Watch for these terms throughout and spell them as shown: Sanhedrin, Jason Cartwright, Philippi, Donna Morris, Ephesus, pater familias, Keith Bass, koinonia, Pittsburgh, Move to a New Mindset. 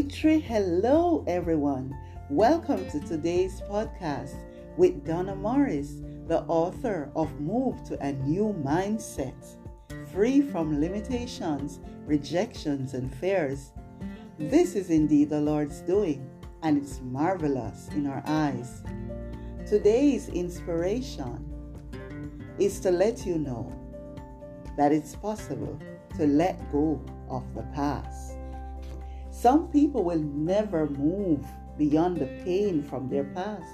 victory. Hello, everyone. Welcome to today's podcast with Donna Morris, the author of Move to a New Mindset, free from limitations, rejections, and fears. This is indeed the Lord's doing, and it's marvelous in our eyes. Today's inspiration is to let you know that it's possible to let go of the past. Some people will never move beyond the pain from their past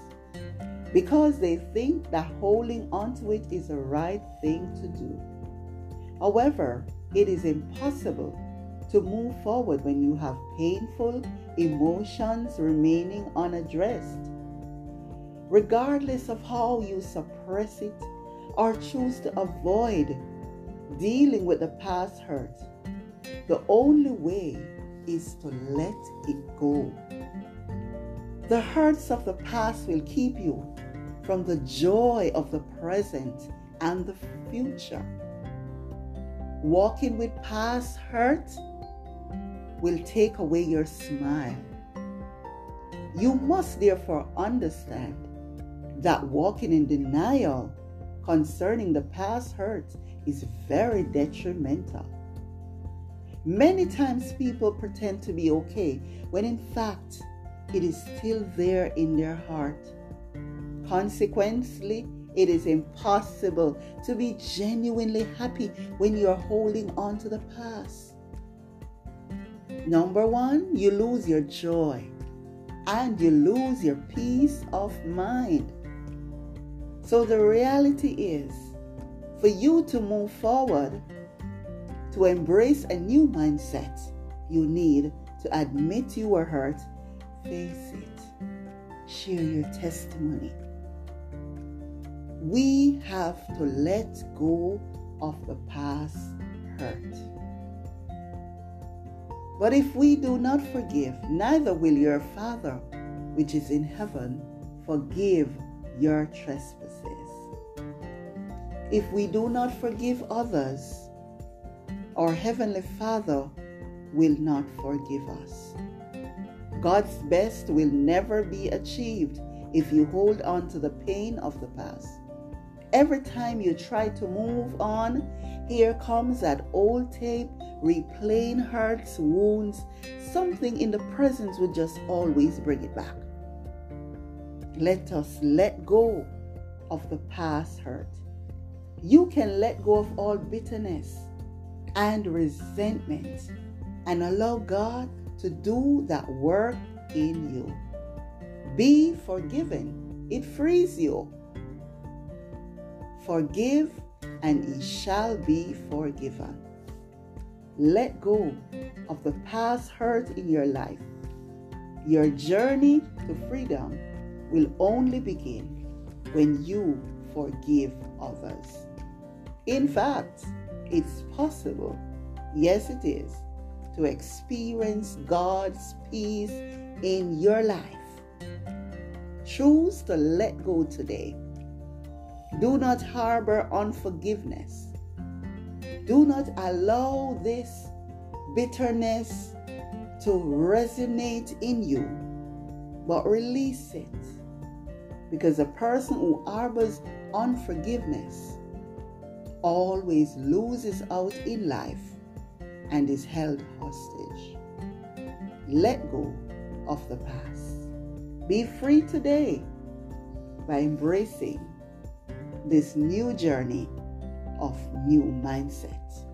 because they think that holding onto it is the right thing to do. However, it is impossible to move forward when you have painful emotions remaining unaddressed. Regardless of how you suppress it or choose to avoid dealing with the past hurt, the only way is to let it go. The hurts of the past will keep you from the joy of the present and the future. Walking with past hurt will take away your smile. You must therefore understand that walking in denial concerning the past hurt is very detrimental. Many times people pretend to be okay when in fact it is still there in their heart. Consequently, it is impossible to be genuinely happy when you are holding on to the past. Number one, you lose your joy and you lose your peace of mind. So the reality is, for you to move forward, to embrace a new mindset, you need to admit you were hurt, face it, share your testimony. We have to let go of the past hurt. But if we do not forgive, neither will your Father, which is in heaven, forgive your trespasses. If we do not forgive others, our Heavenly Father will not forgive us. God's best will never be achieved if you hold on to the pain of the past. Every time you try to move on, here comes that old tape, replaying hurts, wounds. Something in the present would just always bring it back. Let us let go of the past hurt. You can let go of all bitterness and resentment and allow God to do that work in you. Be forgiven. It frees you. Forgive, and ye shall be forgiven. Let go of the past hurt in your life. Your journey to freedom will only begin when you forgive others. In fact, it's possible, yes it is, to experience God's peace in your life. Choose to let go today. Do not harbor unforgiveness. Do not allow this bitterness to resonate in you, but release it. Because a person who harbors unforgiveness always loses out in life and is held hostage. Let go of the past. Be free today by embracing this new journey of new mindset.